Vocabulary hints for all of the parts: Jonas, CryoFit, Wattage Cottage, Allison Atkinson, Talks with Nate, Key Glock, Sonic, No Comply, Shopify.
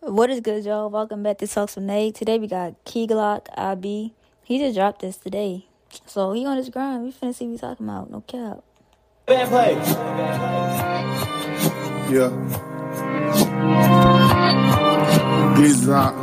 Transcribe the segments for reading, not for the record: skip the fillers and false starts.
What is good, y'all? Welcome back to Talks with Nate. Today we got Key Glock, IB. He just dropped this today. So he on his grind. We finna see what we talking about. No cap. Bad play. Yeah. Please drop.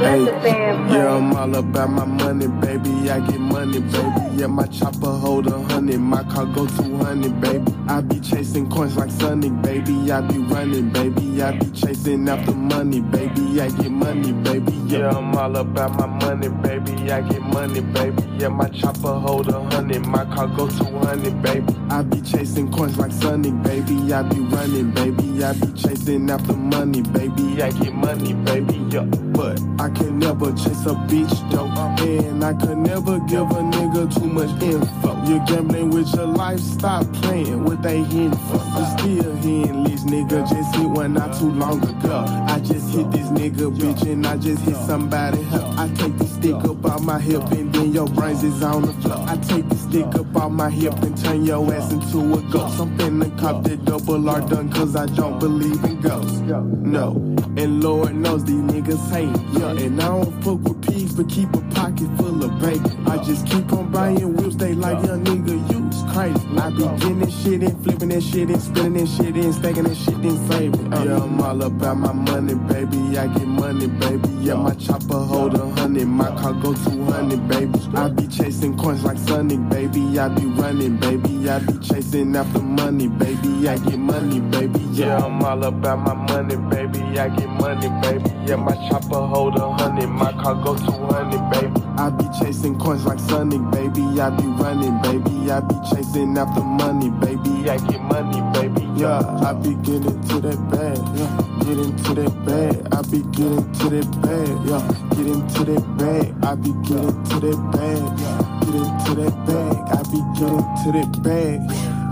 Hey, yeah, I'm all about my money, baby. I get money, baby. Yeah, my chopper hold 100, my car go 200, baby. I be chasing coins like Sonic, baby. I be running, baby. I be chasing after money, baby. I get money, baby. Yeah, I'm all about my money, baby. I get money, baby. Yeah, my chopper hold 100, my car go 200, baby. I be chasing coins like Sonic, baby. I be running, baby. I be chasing after money, baby. I get money, baby. Yeah, but I could never chase a bitch, though. And I could never give a nigga too much info. You're gambling with your life, stop playing with they info. I'm still hitting leads, nigga. Just hit one not too long ago. I just hit this nigga, bitch, and I just hit somebody help. I take the stick up out my hip, and then your brains is on the floor. I take the stick up out my hip and turn your ass into a ghost. I'm finna cop that double R done, cause I don't believe in ghosts. No, and Lord knows these niggas hate, yeah. And I don't fuck with peas, but keep a pocket full of bacon. I just keep on buying whips, they like, young nigga, you's crazy. I be getting this shit and flipping that shit and spinning that shit and stacking that shit and saving. Yeah, I'm all about my money, baby. I get money, baby. Yeah, my chopper hold 100, my car go 200, baby. I be chasing coins like Sonic, baby. I be running, baby. I be chasing after money, baby. I get money, baby. Yeah, I'm all about my money, baby. I get money, baby. Yeah, my chopper hold 100, my car go 200, baby. I be chasing coins like Sonic, baby. I be running, baby. I be chasing after money, baby. I get money, baby. Yeah, I be getting to that bag. Yeah, get into that bag. I be getting to that bag. Yeah, get into that bag. I be getting to that bag. Yeah, get into that bag. I be getting to that bag.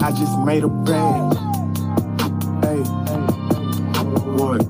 I just made a bag. Hey, what?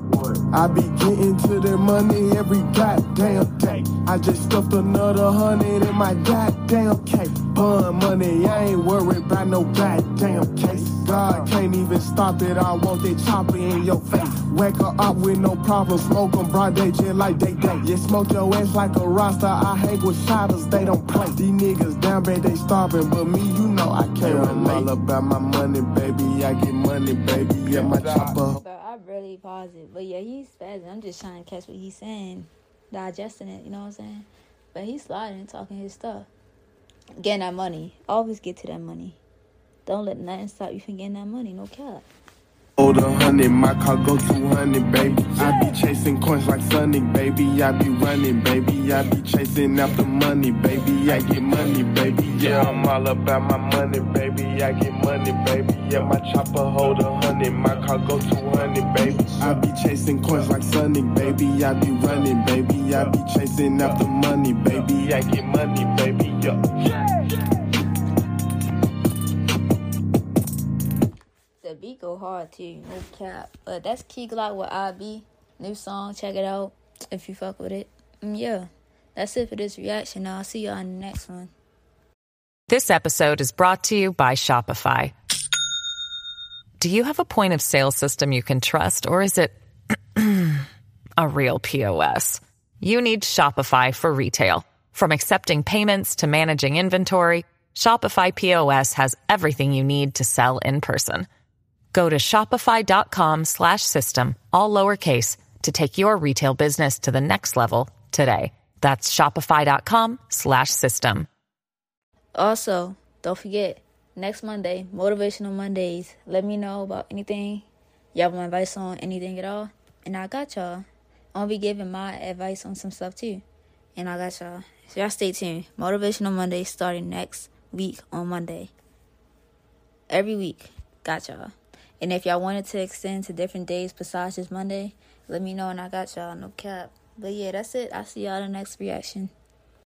I be getting to that money every goddamn day. I just stuffed another 100 in my goddamn cake. Bun money, I ain't worried about no goddamn case. God can't even stop it, I want that chopper in your face. Whack her up with no problem, smoke them broad day just like they day. Yeah, smoke your ass like a roster, I hang with shotters, they don't play. These niggas down bad, they starving, but me, you know I can't relate. I'm all about my money, baby, I get money, baby, yeah, my chopper. I barely pause it, but yeah, he's spazzing. I'm just trying to catch what he's saying, digesting it, you know what I'm saying? But he's sliding, talking his stuff. Getting that money. Always get to that money. Don't let nothing stop you from getting that money, no cap. Hold 100, my car go 200, baby. I be chasing coins like Sonic, baby. I be running, baby. I be chasing after money, baby. I get money, baby. Yeah, I'm all about my money, baby. I get money, baby. Yeah, my chopper hold 100, my car go 200, baby. I be chasing coins like Sonic, baby. I be running, baby. I be chasing after money, baby. I get money, baby. Yeah. The beat go hard too, no cap. But that's Key Glock with IB. New song, check it out if you fuck with it. Yeah, that's it for this reaction. I'll see y'all in the next one. This episode is brought to you by Shopify. Do you have a point of sale system you can trust, or is it a real POS? You need Shopify for retail. From accepting payments to managing inventory, Shopify POS has everything you need to sell in person. Go to shopify.com/system, all lowercase, to take your retail business to the next level today. That's shopify.com/system. Also, don't forget, next Monday, Motivational Mondays. Let me know about anything. Y'all want advice on anything at all? And I got y'all. I'll be giving my advice on some stuff too. And I got y'all. So y'all stay tuned. Motivational Monday starting next week on Monday. Every week. Got y'all. And if y'all wanted to extend to different days besides just Monday, let me know and I got y'all, no cap. But yeah, that's it. I'll see y'all in the next reaction.